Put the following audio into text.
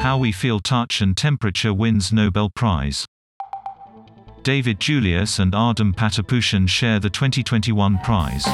How We Feel Touch and Temperature Wins Nobel Prize. David Julius and Ardem Patapoutian share the 2021 prize.